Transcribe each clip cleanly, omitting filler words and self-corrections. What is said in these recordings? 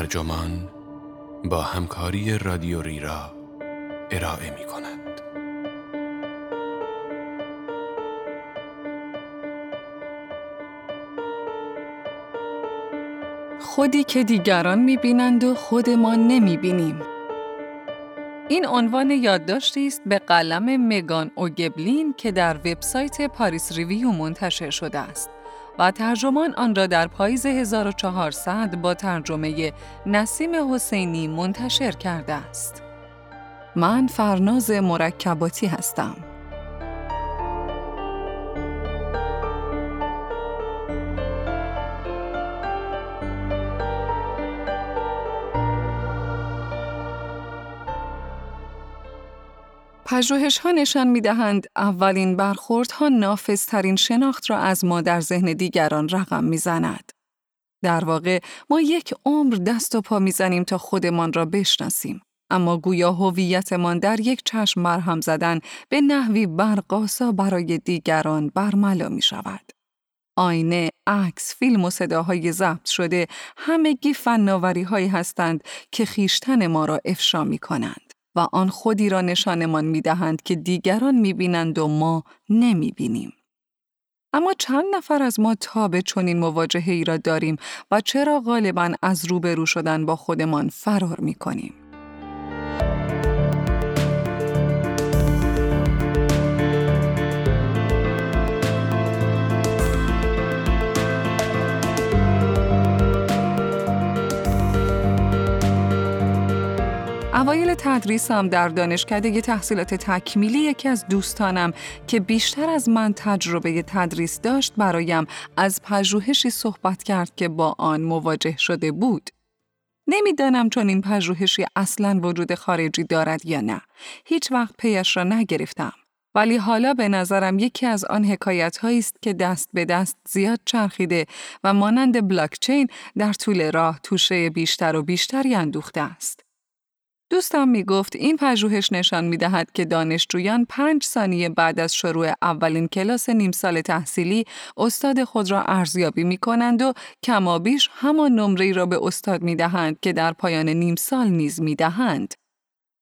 ترجمان با همکاری رادیو ریرا ارائه می کند. خودی که دیگران می‌بینند و خود ما نمی‌بینیم. این عنوان یادداشتی است به قلم مگان اوگبلین که در وبسایت پاریس ریویو منتشر شده است و ترجمان آن را در پاییز 1400 با ترجمه نسیم حسینی منتشر کرده است. من فرناز مرکباتی هستم. پژوهش‌ها نشان می‌دهند اولین برخوردها نافذترین شناخت را از ما در ذهن دیگران رقم می‌زند. در واقع ما یک عمر دست و پا می‌زنیم تا خودمان را بشناسیم، اما گویا هویتمان در یک چشم مرهم زدن به نحوی برق‌آسا برای دیگران برملا می‌شود. آینه، عکس، فیلم و صداهای ضبط شده همگی فناوری‌هایی هستند که خویشتن ما را افشا می‌کنند و آن خودی را نشانمان می‌دهند که دیگران می‌بینند و ما نمی‌بینیم. اما چند نفر از ما تاب چنین مواجهه‌ای را داریم و چرا غالباً از روبرو شدن با خودمان فرار می‌کنیم؟ اوایل تدریسم در دانشکده تحصیلات تکمیلی یکی از دوستانم که بیشتر از من تجربه تدریس داشت برایم از پژوهشی صحبت کرد که با آن مواجه شده بود. نمیدانم چون این پژوهشی اصلاً وجود خارجی دارد یا نه. هیچ وقت پیش را نگرفتم. ولی حالا به نظرم یکی از آن حکایت‌هایی است که دست به دست زیاد چرخیده و مانند بلاکچین در طول راه توشه بیشتر و بیشتری اندوخته است. دوستم می گفت این پژوهش نشان می دهد که دانشجویان 5 ثانیه بعد از شروع اولین کلاس نیم سال تحصیلی استاد خود را ارزیابی می کنند و کمابیش همان نمره‌ای را به استاد می دهند که در پایان نیم سال نیز می دهند.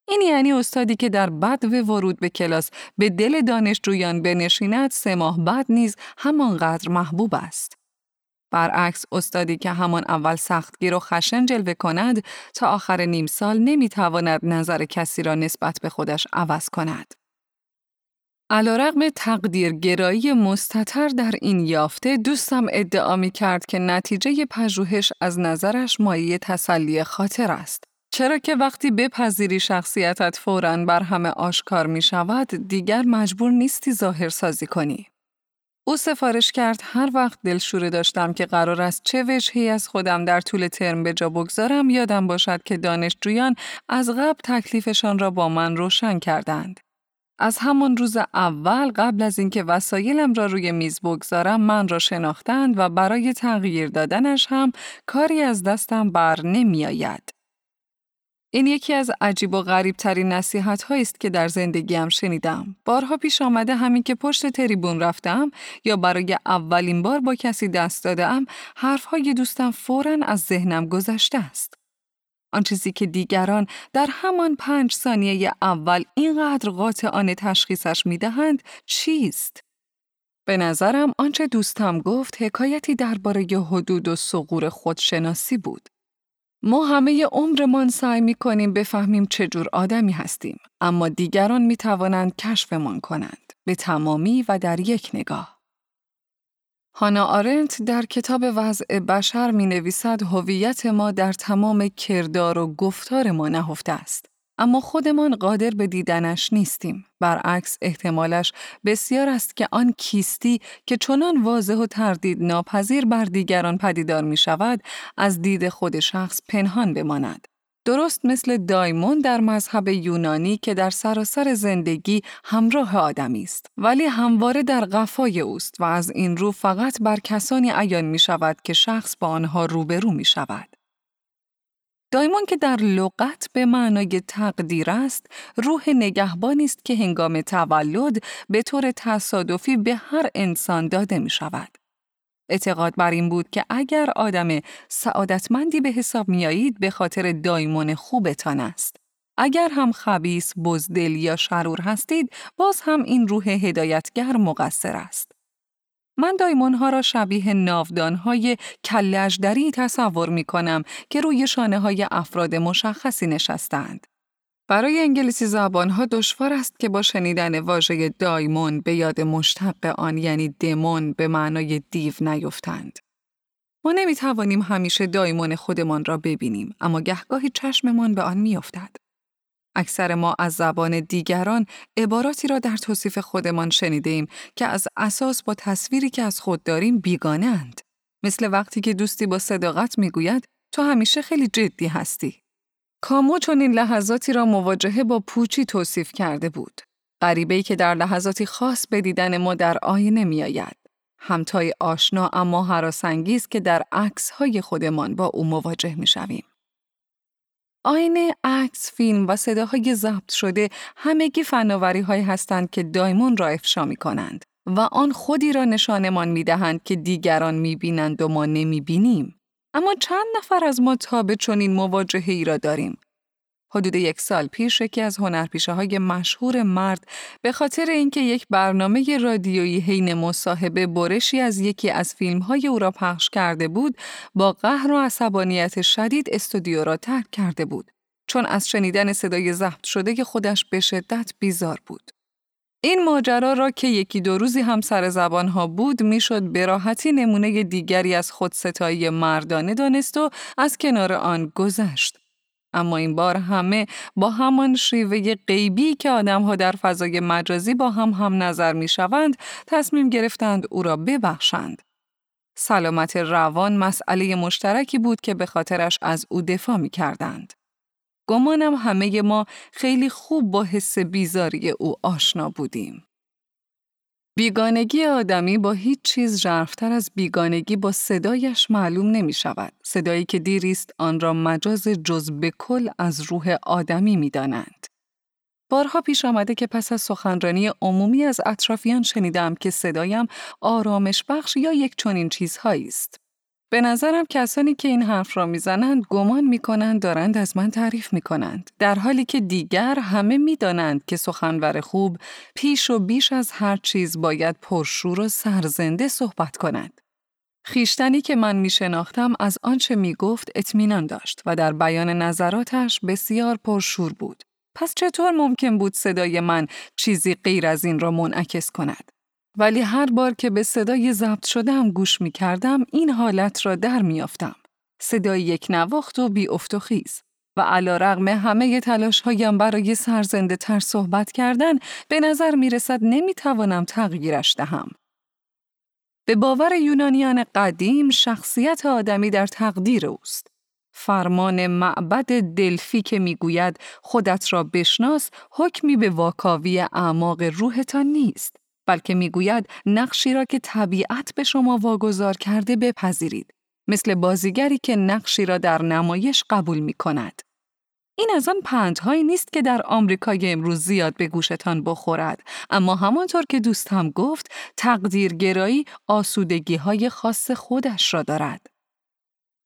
این یعنی استادی که در بدو ورود به کلاس به دل دانشجویان بنشیند 3 ماه بعد نیز همانقدر محبوب است. برعکس استادی که همان اول سختگیر و خشن جلوه کند تا آخر نیم سال نمیتواند نظر کسی را نسبت به خودش عوض کند. علیرغم تقدیرگرایی مستتر در این یافته، دوستم ادعا می کرد که نتیجه پژوهش از نظرش مایه تسلی خاطر است. چرا که وقتی بپذیری شخصیتت فوراً بر همه آشکار می شود، دیگر مجبور نیستی ظاهر سازی کنی. او سفارش کرد هر وقت دلشوره داشتم که قرار است چه وجهی از خودم در طول ترم به جا بگذارم یادم باشد که دانشجویان از قبل تکلیفشان را با من روشن کردند. از همان روز اول قبل از اینکه وسایلم را روی میز بگذارم من را شناختند و برای تغییر دادنش هم کاری از دستم بر نمی آید. این یکی از عجیب و غریب ترین نصیحت هایی است که در زندگیم شنیدم. بارها پیش آمده همین که پشت تریبون رفتم یا برای اولین بار با کسی دست دادم، حرف های دوستم فوراً از ذهنم گذشته است. آن چیزی که دیگران در همان 5 ثانیه اول اینقدر قاطعانه تشخیصش میدهند چیست؟ به نظرم آنچه دوستم گفت حکایتی درباره حدود و ثغور خودشناسی بود. ما همه عمرمان سعی می‌کنیم بفهمیم چجور آدمی هستیم، اما دیگران می‌توانند کشفمان کنند، به تمامی و در یک نگاه. هانا آرنت در کتاب وضع بشر می‌نویسد هویت ما در تمام کردار و گفتار ما نهفته است، اما خودمان قادر به دیدنش نیستیم. برعکس احتمالش بسیار است که آن کیستی که چنان واضح و تردید ناپذیر بر دیگران پدیدار می شود، از دید خود شخص پنهان بماند. درست مثل دایمون در مذهب یونانی که در سراسر زندگی همراه آدمی است، ولی همواره در قفای اوست و از این رو فقط بر کسانی عیان می شود که شخص با آنها روبرو می شود. دایمون که در لغت به معنای تقدیر است، روح نگهبانی است که هنگام تولد به طور تصادفی به هر انسان داده می شود. اعتقاد بر این بود که اگر آدم سعادتمندی به حساب میایید به خاطر دایمون خوبتان است. اگر هم خبیث، بزدل یا شرور هستید، باز هم این روح هدایتگر مقصر است. من دایمونها را شبیه ناودانهای کله‌اژدری تصور می کنم که روی شانه های افراد مشخصی نشستند. برای انگلیسی زبانها دشوار است که با شنیدن واژه دایمون به یاد مشتق آن یعنی دمون به معنای دیو نیفتند. ما نمی توانیم همیشه دایمون خودمان را ببینیم، اما گهگاهی چشممان به آن می افتد. اکثر ما از زبان دیگران عباراتی را در توصیف خودمان شنیدیم که از اساس با تصویری که از خود داریم بیگانه‌اند. مثل وقتی که دوستی با صداقت میگوید تو همیشه خیلی جدی هستی. کامو چون این لحظاتی را مواجهه با پوچی توصیف کرده بود. غریبه‌ای که در لحظاتی خاص به دیدن ما در آینه میآید. همتای آشنا اما هراس‌انگیز که در عکس‌های خودمان با او مواجه می‌شویم. آینه، عکس، فیلم و صداهای ضبط شده همگی فناوری‌هایی هستند که دایمون را افشا می‌کنند و آن خودی را نشانمان می‌دهند که دیگران می‌بینند و ما نمی‌بینیم. اما چند نفر از ما تابع چنین مواجهه‌ای را داریم. حدود 1 سال پیش یکی از هنرپیشه‌های مشهور مرد به خاطر اینکه یک برنامه رادیویی حین مصاحبه برشی از یکی از فیلم‌های او را پخش کرده بود، با قهر و عصبانیت شدید استودیو را ترک کرده بود، چون از شنیدن صدای ضبط شده خودش به شدت بیزار بود. این ماجرا را که 1-2 روزی هم سر زبانها بود، میشد به راحتی نمونه دیگری از خودستایی مردانه دانست و از کنار آن گذشت. اما این بار همه با همان شیوه غیبی که آدم‌ها در فضای مجازی با هم نظر می‌شوند، تصمیم گرفتند او را ببخشند. سلامت روان مسئله مشترکی بود که به خاطرش از او دفاع می‌کردند. گمانم همه ما خیلی خوب با حس بیزاری او آشنا بودیم. بیگانگی آدمی با هیچ چیز ژرف‌تر از بیگانگی با صدایش معلوم نمی شود. صدایی که دیریست آن را مجاز جز به کل از روح آدمی می دانند. بارها پیش آمده که پس از سخنرانی عمومی از اطرافیان شنیدم که صدایم آرامش بخش یا یک چنین چیزهایی است. به نظرم کسانی که این حرف را می زنند گمان می کنند دارند از من تعریف می کنند، در حالی که دیگر همه می دانند که سخنور خوب پیش و بیش از هر چیز باید پرشور و سرزنده صحبت کند. خیشتنی که من می شناختم از آنچه می گفت اطمینان داشت و در بیان نظراتش بسیار پرشور بود. پس چطور ممکن بود صدای من چیزی غیر از این را منعکس کند؟ ولی هر بار که به صدای ضبط شده هم گوش می کردم، این حالت را در می یافتم. صدای یک نواخت و بی افت و خیز. و علیرغم همه تلاش هایم برای سرزنده تر صحبت کردن، به نظر می رسد نمی توانم تغییرش دهم. به باور یونانیان قدیم، شخصیت آدمی در تقدیر اوست. فرمان معبد دلفی که می گوید خودت را بشناس، حکمی به واکاوی اعماق روحتان نیست، بلکه میگوید نقشی را که طبیعت به شما واگذار کرده بپذیرید، مثل بازیگری که نقشی را در نمایش قبول میکند. این از آن پندهایی نیست که در آمریکای امروز زیاد به گوشتان بخورد، اما همانطور که دوستم گفت، تقدیرگرایی آسودگی‌های خاص خودش را دارد.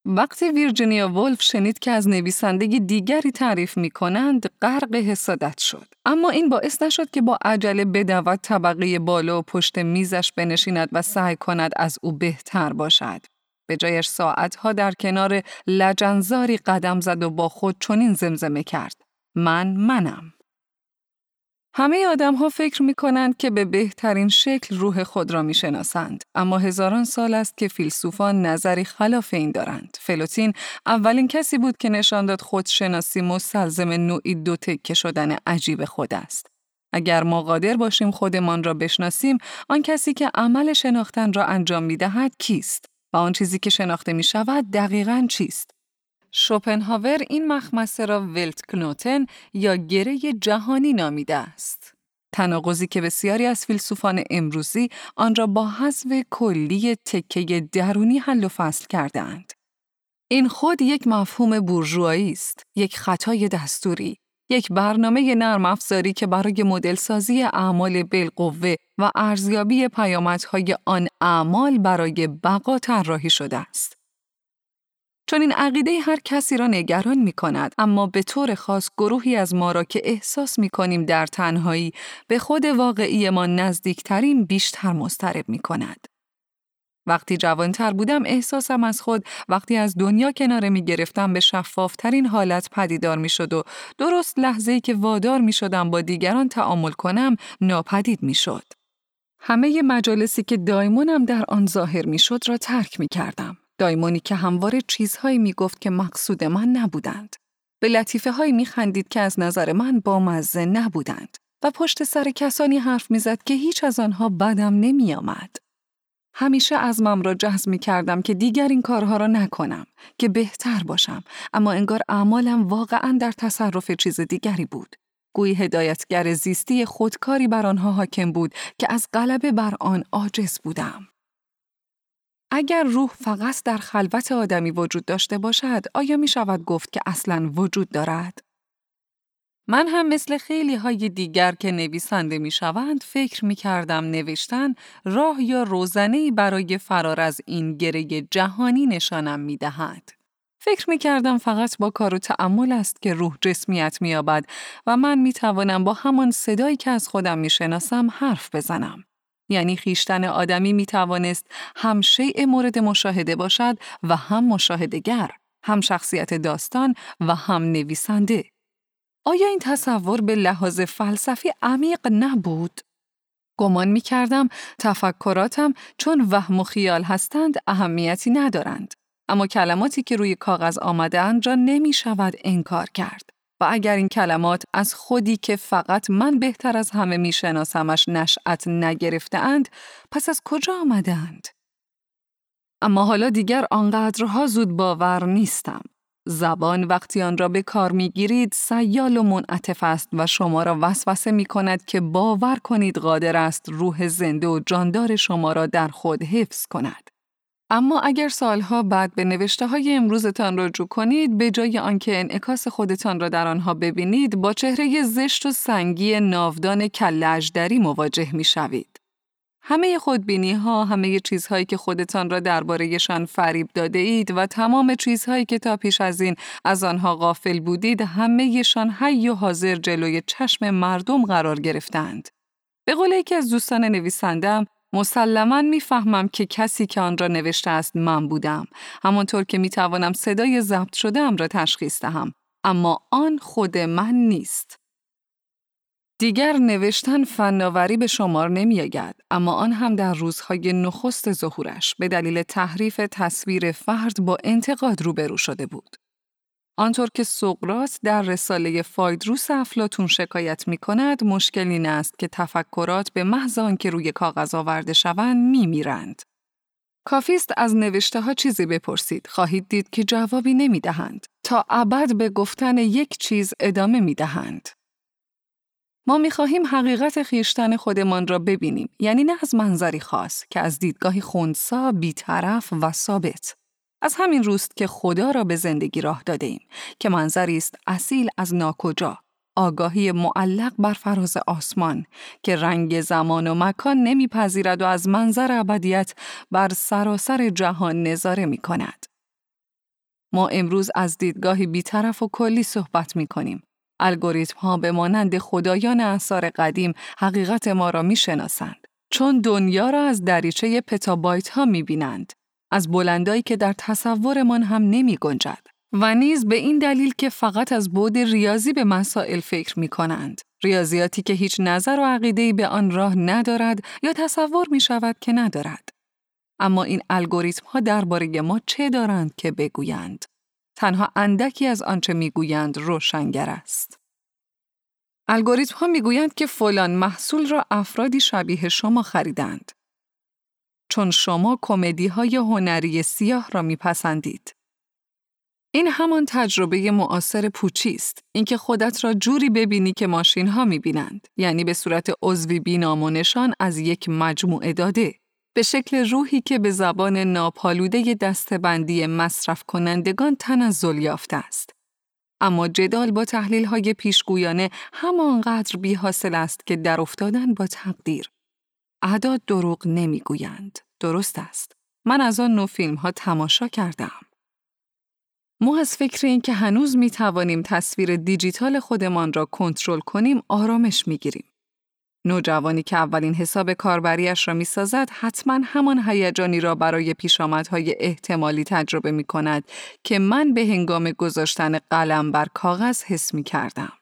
وقتی ویرجینیا وولف شنید که از نویسنده دیگری تعریف می‌کنند، غرق حسادت شد. اما این باعث نشد که با عجله بدود طبقه بالا و پشت میزش بنشیند و سعی کند از او بهتر باشد. به جایش ساعتها در کنار لجنزاری قدم زد و با خود چنین زمزمه کرد: منم. همه آدم‌ها فکر می‌کنند که به بهترین شکل روح خود را می‌شناسند، اما هزاران سال است که فیلسوفان نظری خلاف این دارند. فلوتین اولین کسی بود که نشان داد خودشناسی مستلزم نوعی دو تکه شدن عجیب خود است. اگر ما قادر باشیم خودمان را بشناسیم، آن کسی که عمل شناختن را انجام می‌دهد کیست؟ و آن چیزی که شناخته می‌شود دقیقاً چیست؟ شوپنهاور این مخمصه را ولتکنوتن یا گره جهانی نامیده است. تناقضی که بسیاری از فیلسوفان امروزی آن را با حذف کلی تکه درونی حل و فصل کردند. این خود یک مفهوم بورژوایی است، یک خطای دستوری، یک برنامه نرم افزاری که برای مدل سازی اعمال بالقوه و ارزیابی پیامدهای آن اعمال برای بقا طراحی شده است. چون این عقیده هر کسی را نگران می کند، اما به طور خاص گروهی از ما را که احساس می کنیم در تنهایی به خود واقعی ما نزدیکترین بیشتر مضطرب می کند. وقتی جوانتر بودم احساسم از خود وقتی از دنیا کناره می گرفتم به شفافترین حالت پدیدار می شد و درست لحظه‌ای که وادار می شدم با دیگران تعامل کنم ناپدید می شد. همه مجالسی که دایمونم در آن ظاهر می شد را ترک می کردم. دایمونی که همواره چیزهایی می گفت که مقصود من نبودند. به لطیفه هایی می خندید که از نظر من بامزه نبودند و پشت سر کسانی حرف می زد که هیچ از آنها بدم نمی آمد. همیشه عزمم را جزم می کردم که دیگر این کارها را نکنم، که بهتر باشم، اما انگار اعمالم واقعاً در تصرف چیز دیگری بود. گویی هدایتگر زیستی خودکاری بر آنها حاکم بود که از غلبه بر آن عاجز بودم. اگر روح فقط در خلوت آدمی وجود داشته باشد، آیا می شود گفت که اصلاً وجود دارد؟ من هم مثل خیلی های دیگر که نویسنده می شوند، فکر می کردم نوشتن راه یا روزنه‌ای برای فرار از این گره جهانی نشانم می دهد. فکر می کردم فقط با کار و تأمل است که روح جسمیت می یابد و من می توانم با همان صدایی که از خودم می شناسم حرف بزنم. یعنی خیشتن آدمی می توانست هم شیء مورد مشاهده باشد و هم مشاهده‌گر، هم شخصیت داستان و هم نویسنده. آیا این تصور به لحاظ فلسفی عمیق نبود؟ گمان می کردم تفکراتم چون وهم و خیال هستند اهمیتی ندارند، اما کلماتی که روی کاغذ آمده‌اند را نمی شود انکار کرد و اگر این کلمات از خودی که فقط من بهتر از همه می شناسمش نشأت نگرفته‌اند، پس از کجا آمده‌اند؟ اما حالا دیگر آنقدرها زود باور نیستم. زبان وقتی آن را به کار می‌گیرید سیال و منعطف است و شما را وسوسه می‌کند که باور کنید قادر است روح زنده و جاندار شما را در خود حفظ کند. اما اگر سالها بعد به نوشته‌های امروزتان رجوع کنید، به جای آنکه انعکاس خودتان را در آنها ببینید، با چهره زشت و سنگی ناودان کله‌اژدری مواجه می‌شوید. همه خودبینی‌ها، همه چیزهایی که خودتان را درباره‌شان فریب داده اید و تمام چیزهایی که تا پیش از این از آنها غافل بودید، همه‌شان حی و حاضر جلوی چشم مردم قرار گرفتند. به قول یکی از دوستان نویسنده‌ام، مسلماً می‌فهمم که کسی که آن را نوشته است من بودم، همانطور که می‌توانم صدای ضبط شده‌ام را تشخیص دهم، اما آن خود من نیست. دیگر نوشتن فناوری به شمار نمی‌آید، اما آن هم در روزهای نخست ظهورش به دلیل تحریف تصویر فرد با انتقاد روبرو شده بود. آنطور که سقراط در رساله فایدروس افلاطون شکایت می‌کند، مشکل این است که تفکرات به محض آنکه روی کاغذ آورده شوند می‌میرند. کافی است از نوشته‌ها چیزی بپرسید، خواهید دید که جوابی نمی‌دهند، تا ابد به گفتن یک چیز ادامه می‌دهند. ما می‌خواهیم حقیقت خویشتن خودمان را ببینیم، یعنی نه از منظری خاص که از دیدگاهی خنثی، بی‌طرف و ثابت. از همین روست که خدا را به زندگی راه داده‌ایم که منظری است اصیل از ناکجا، آگاهی معلق بر فراز آسمان که رنگ زمان و مکان نمی‌پذیرد و از منظر ابدیت بر سراسر جهان نظاره می‌کند. ما امروز از دیدگاهی بی‌طرف و کلی صحبت می‌کنیم. الگوریتم‌ها به مانند خدایان آثار قدیم حقیقت ما را می‌شناسند، چون دنیا را از دریچه پتابایت‌ها می‌بینند، از بلندایی که در تصورمان هم نمی‌گنجد و نیز به این دلیل که فقط از بعد ریاضی به مسائل فکر می‌کنند، ریاضیاتی که هیچ نظر و عقیده‌ای به آن راه ندارد یا تصور می‌شود که ندارد. اما این الگوریتم‌ها درباره ما چه دارند که بگویند؟ تنها اندکی از آنچه میگویند روشنگر است. الگوریتم ها میگویند که فلان محصول را افرادی شبیه شما خریدند، چون شما کمدی های هنری سیاه را میپسندید. این همان تجربه معاصر پوچی است، اینکه خودت را جوری ببینی که ماشین ها میبینند، یعنی به صورت عضوی بینام و نشان از یک مجموعه داده، به شکل روحی که به زبان ناپالوده دستبندی مصرف کنندگان تنزل یافته است. اما جدال با تحلیل‌های پیشگویانه همانقدر بی حاصل است که در افتادن با تقدیر. اعداد دروغ نمیگویند. درست است. من از آن نوع فیلم‌ها تماشا کردم. ما از فکر این که هنوز می توانیم تصویر دیجیتال خودمان را کنترل کنیم آرامش می گیریم. نوجوانی که اولین حساب کاربریش را می سازد حتما همان هیجانی را برای پیشامدهای احتمالی تجربه می کند که من به هنگام گذاشتن قلم بر کاغذ حس می کردم.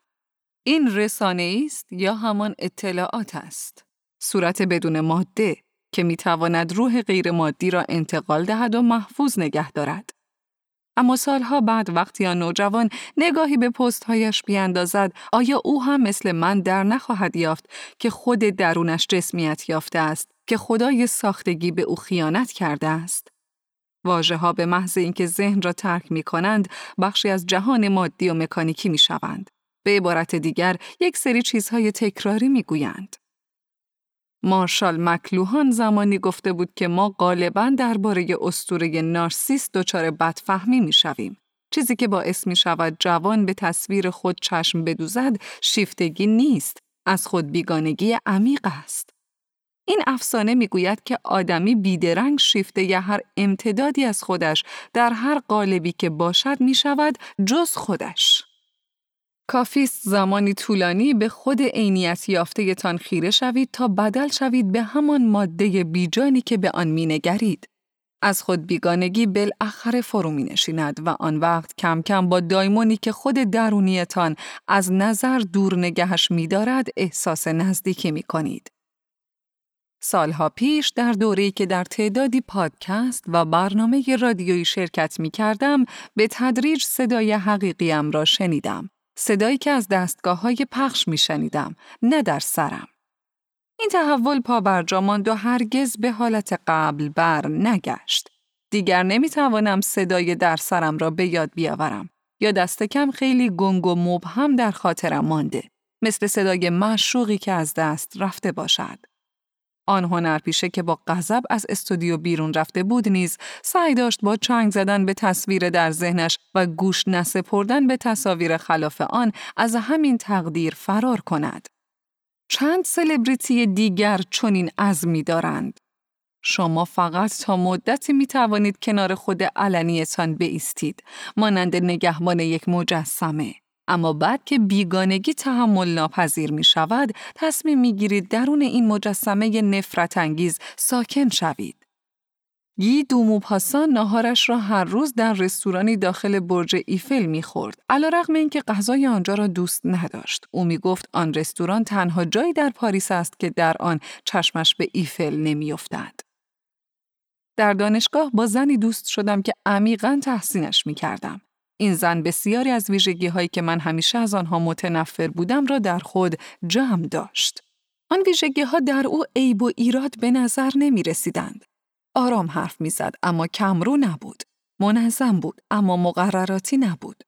این رسانه‌ای است یا همان اطلاعات است. صورت بدون ماده که می تواند روح غیر مادی را انتقال دهد و محفوظ نگه دارد. اما سالها بعد وقتی آن نوجوان نگاهی به پست‌هایش بیاندازد، آیا او هم مثل من در نخواهد یافت که خود درونش جسمیت یافته است، که خدای ساختگی به او خیانت کرده است؟ واژه‌ها به محض اینکه ذهن را ترک می‌کنند، بخشی از جهان مادی و مکانیکی می‌شوند. به عبارت دیگر، یک سری چیزهای تکراری می‌گویند. مارشال مکلوهان زمانی گفته بود که ما غالباً درباره اسطوره نارسیس دچار بدفهمی می‌شویم. چیزی که باعث می‌شود جوان به تصویر خود چشم بدوزد، شیفتگی نیست، از خود بیگانگی عمیق است. این افسانه می‌گوید که آدمی بیدرنگ شیفته ی هر امتدادی از خودش در هر قالبی که باشد می‌شود جز خودش. کافیست زمانی طولانی به خود عینیت یافته تان خیره شوید تا بدل شوید به همان ماده بیجانی که به آن مینگرید. از خود بیگانگی بالاخره فرو مینشیند و آن وقت کم کم با دایمونی که خود درونیتان از نظر دور نگهش می‌دارد احساس نزدیکی می‌کنید. سالها پیش در دوره‌ای که در تعدادی پادکست و برنامه رادیویی شرکت می‌کردم، به تدریج صدای حقیقی‌ام را شنیدم. صدایی که از دستگاه‌های پخش می‌شنیدم، نه در سرم. این تحول پا بر جا ماند و هرگز به حالت قبل بر نگشت. دیگر نمی‌توانم صدای در سرم را به یاد بیاورم، یا دست کم خیلی گنگ و مبهم در خاطرم مانده، مثل صدای معشوقی که از دست رفته باشد. آن هنرپیشه که با غضب از استودیو بیرون رفته بود نیز سعی داشت با چنگ زدن به تصویر در ذهنش و گوش نسپردن به تصاویر خلاف آن از همین تقدیر فرار کند. چند سلبریتی دیگر چنین عزمی دارند. شما فقط تا مدتی می توانید کنار خود علنیتان بایستید، مانند نگهبان یک مجسمه. اما بعد که بیگانگی تحمل ناپذیر می شود، تصمیم می گیرید درون این مجسمه نفرت انگیز ساکن شوید. گی دوموپاسان ناهارش را هر روز در رستورانی داخل برج ایفل می خورد، علیرغم اینکه غذای آنجا را دوست نداشت. او می گفت آن رستوران تنها جایی در پاریس است که در آن چشمش به ایفل نمی افتد. در دانشگاه با زنی دوست شدم که عمیقاً تحسینش می کردم. این زن بسیاری از ویژگی‌هایی که من همیشه از آنها متنفر بودم را در خود جمع داشت. آن ویژگی‌ها در او عیب و ایراد به نظر نمی رسیدند. آرام حرف می زد اما کمرو نبود. منظم بود اما مقرراتی نبود.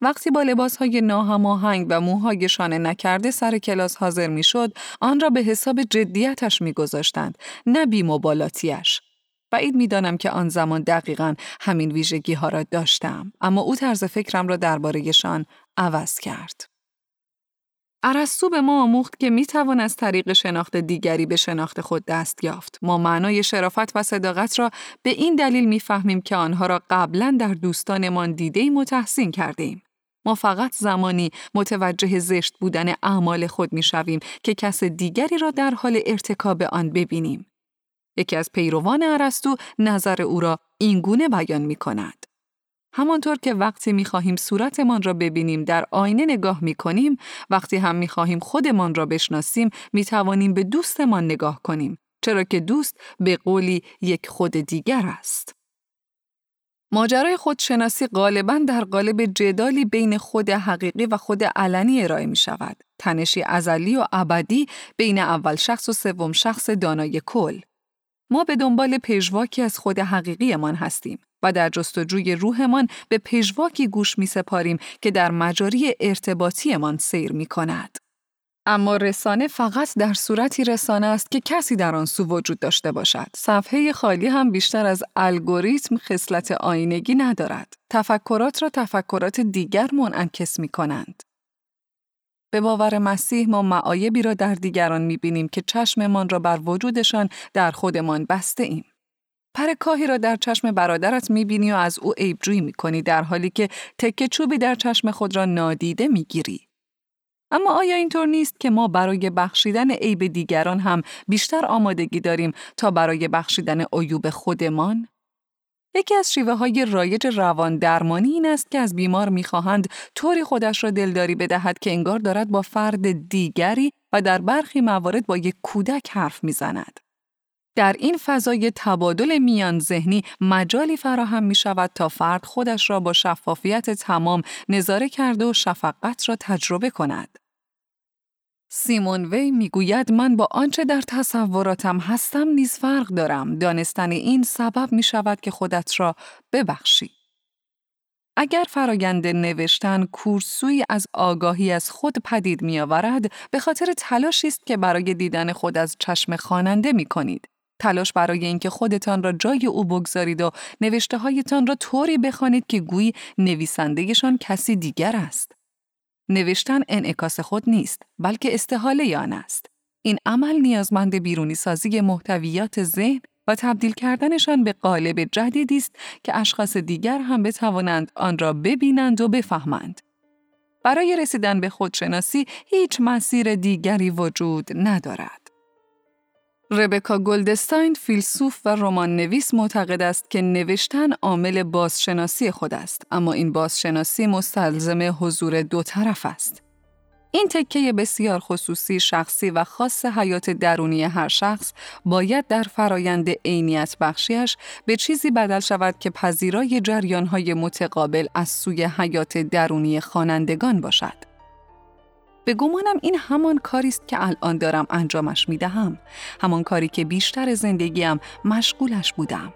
وقتی با لباس‌های ناهماهنگ و موهای شانه نکرده سر کلاس حاضر می شد، آن را به حساب جدیتش می گذاشتند، نه بی‌مبالاتی‌اش. بعید می‌دانم که آن زمان دقیقاً همین ویژگی‌ها را داشتم، اما او طرز فکرم را درباره‌شان عوض کرد. ارسطو به ما آموخت که می‌توان از طریق شناخت دیگری به شناخت خود دست یافت. ما معنای شرافت و صداقت را به این دلیل می‌فهمیم که آنها را قبلاً در دوستانمان دیده‌ایم و تحسین کرده‌ایم. ما فقط زمانی متوجه زشت بودن اعمال خود می‌شویم که کس دیگری را در حال ارتکاب آن ببینیم. یکی از پیروان ارسطو نظر او را اینگونه بیان می کند. همانطور که وقتی می خواهیم صورتمان را ببینیم در آینه نگاه می کنیم، وقتی هم می خواهیم خودمان را بشناسیم می توانیم به دوستمان نگاه کنیم، چرا که دوست به قولی یک خود دیگر است. ماجرای خودشناسی غالباً در قالب جدالی بین خود حقیقی و خود علنی ارائه می شود. تنشی ازلی و ابدی بین اول شخص و سوم شخص دانای کل. ما به دنبال پژواکی از خود حقیقیمان هستیم و در جستجوی روحمان به پژواکی گوش می سپاریم که در مجاری ارتباطیمان سیر می کند. اما رسانه فقط در صورتی رسانه است که کسی در آن سو وجود داشته باشد. صفحه خالی هم بیشتر از الگوریتم خصلت آینگی ندارد. تفکرات را تفکرات دیگر منعکس می‌کنند. به باور مسیح ما معایبی را در دیگران می‌بینیم که چشممان را بر وجودشان در خودمان بسته ایم. پر کاهی را در چشم برادرت می‌بینی و از او عیب‌جویی می‌کنی، در حالی که تکه چوبی در چشم خود را نادیده می‌گیری. اما آیا اینطور نیست که ما برای بخشیدن عیب دیگران هم بیشتر آمادگی داریم تا برای بخشیدن عیوب خودمان؟ یکی از شیوه‌های رایج روان درمانی این است که از بیمار می‌خواهند طوری خودش را دلداری بدهد که انگار دارد با فرد دیگری و در برخی موارد با یک کودک حرف می‌زند. در این فضای تبادل میان ذهنی مجالی فراهم می‌شود تا فرد خودش را با شفافیت تمام نظاره کرده و شفقت را تجربه کند. سیمون وی میگوید من با آنچه در تصوراتم هستم نیز فرق دارم. دانستن این سبب می‌شود که خودت را ببخشی. اگر فرایند نوشتن کورسویی از آگاهی از خود پدید می‌آورد، به خاطر تلاشی است که برای دیدن خود از چشم خواننده می‌کنید. تلاش برای اینکه خودتان را جای او بگذارید و نوشته‌هایتان را طوری بخوانید که گویی نویسنده‌شان کسی دیگر است. نوشتن انعکاس خود نیست، بلکه استحاله آن است. این عمل نیازمند بیرونی سازی محتویات ذهن و تبدیل کردنشان به قالب جدیدی است که اشخاص دیگر هم بتوانند آن را ببینند و بفهمند. برای رسیدن به خودشناسی هیچ مسیر دیگری وجود ندارد. ربکا گلدستاین، فیلسوف و رمان نویس، معتقد است که نوشتن عامل بازشناسی خود است، اما این بازشناسی مستلزم حضور دو طرف است. این تکه بسیار خصوصی، شخصی و خاص حیات درونی هر شخص باید در فرایند عینیت بخشیش به چیزی بدل شود که پذیرای جریان‌های متقابل از سوی حیات درونی خوانندگان باشد. به گمانم این همان کاری است که الان دارم انجامش میدهم، همان کاری که بیشتر زندگیم مشغولش بودم،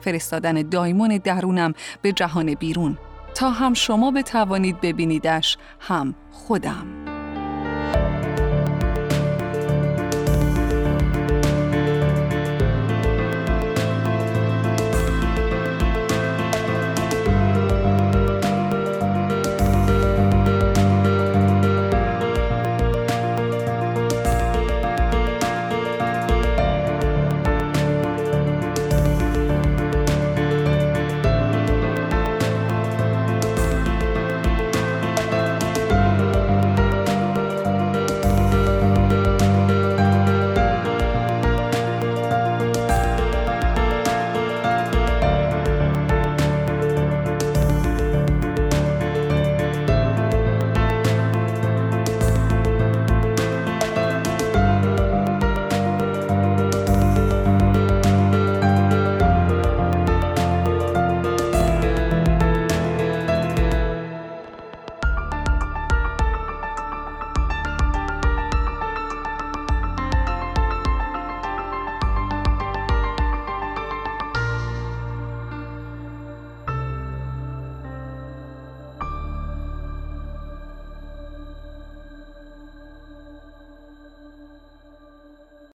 فرستادن دایمون درونم به جهان بیرون تا هم شما بتوانید ببینیدش هم خودم.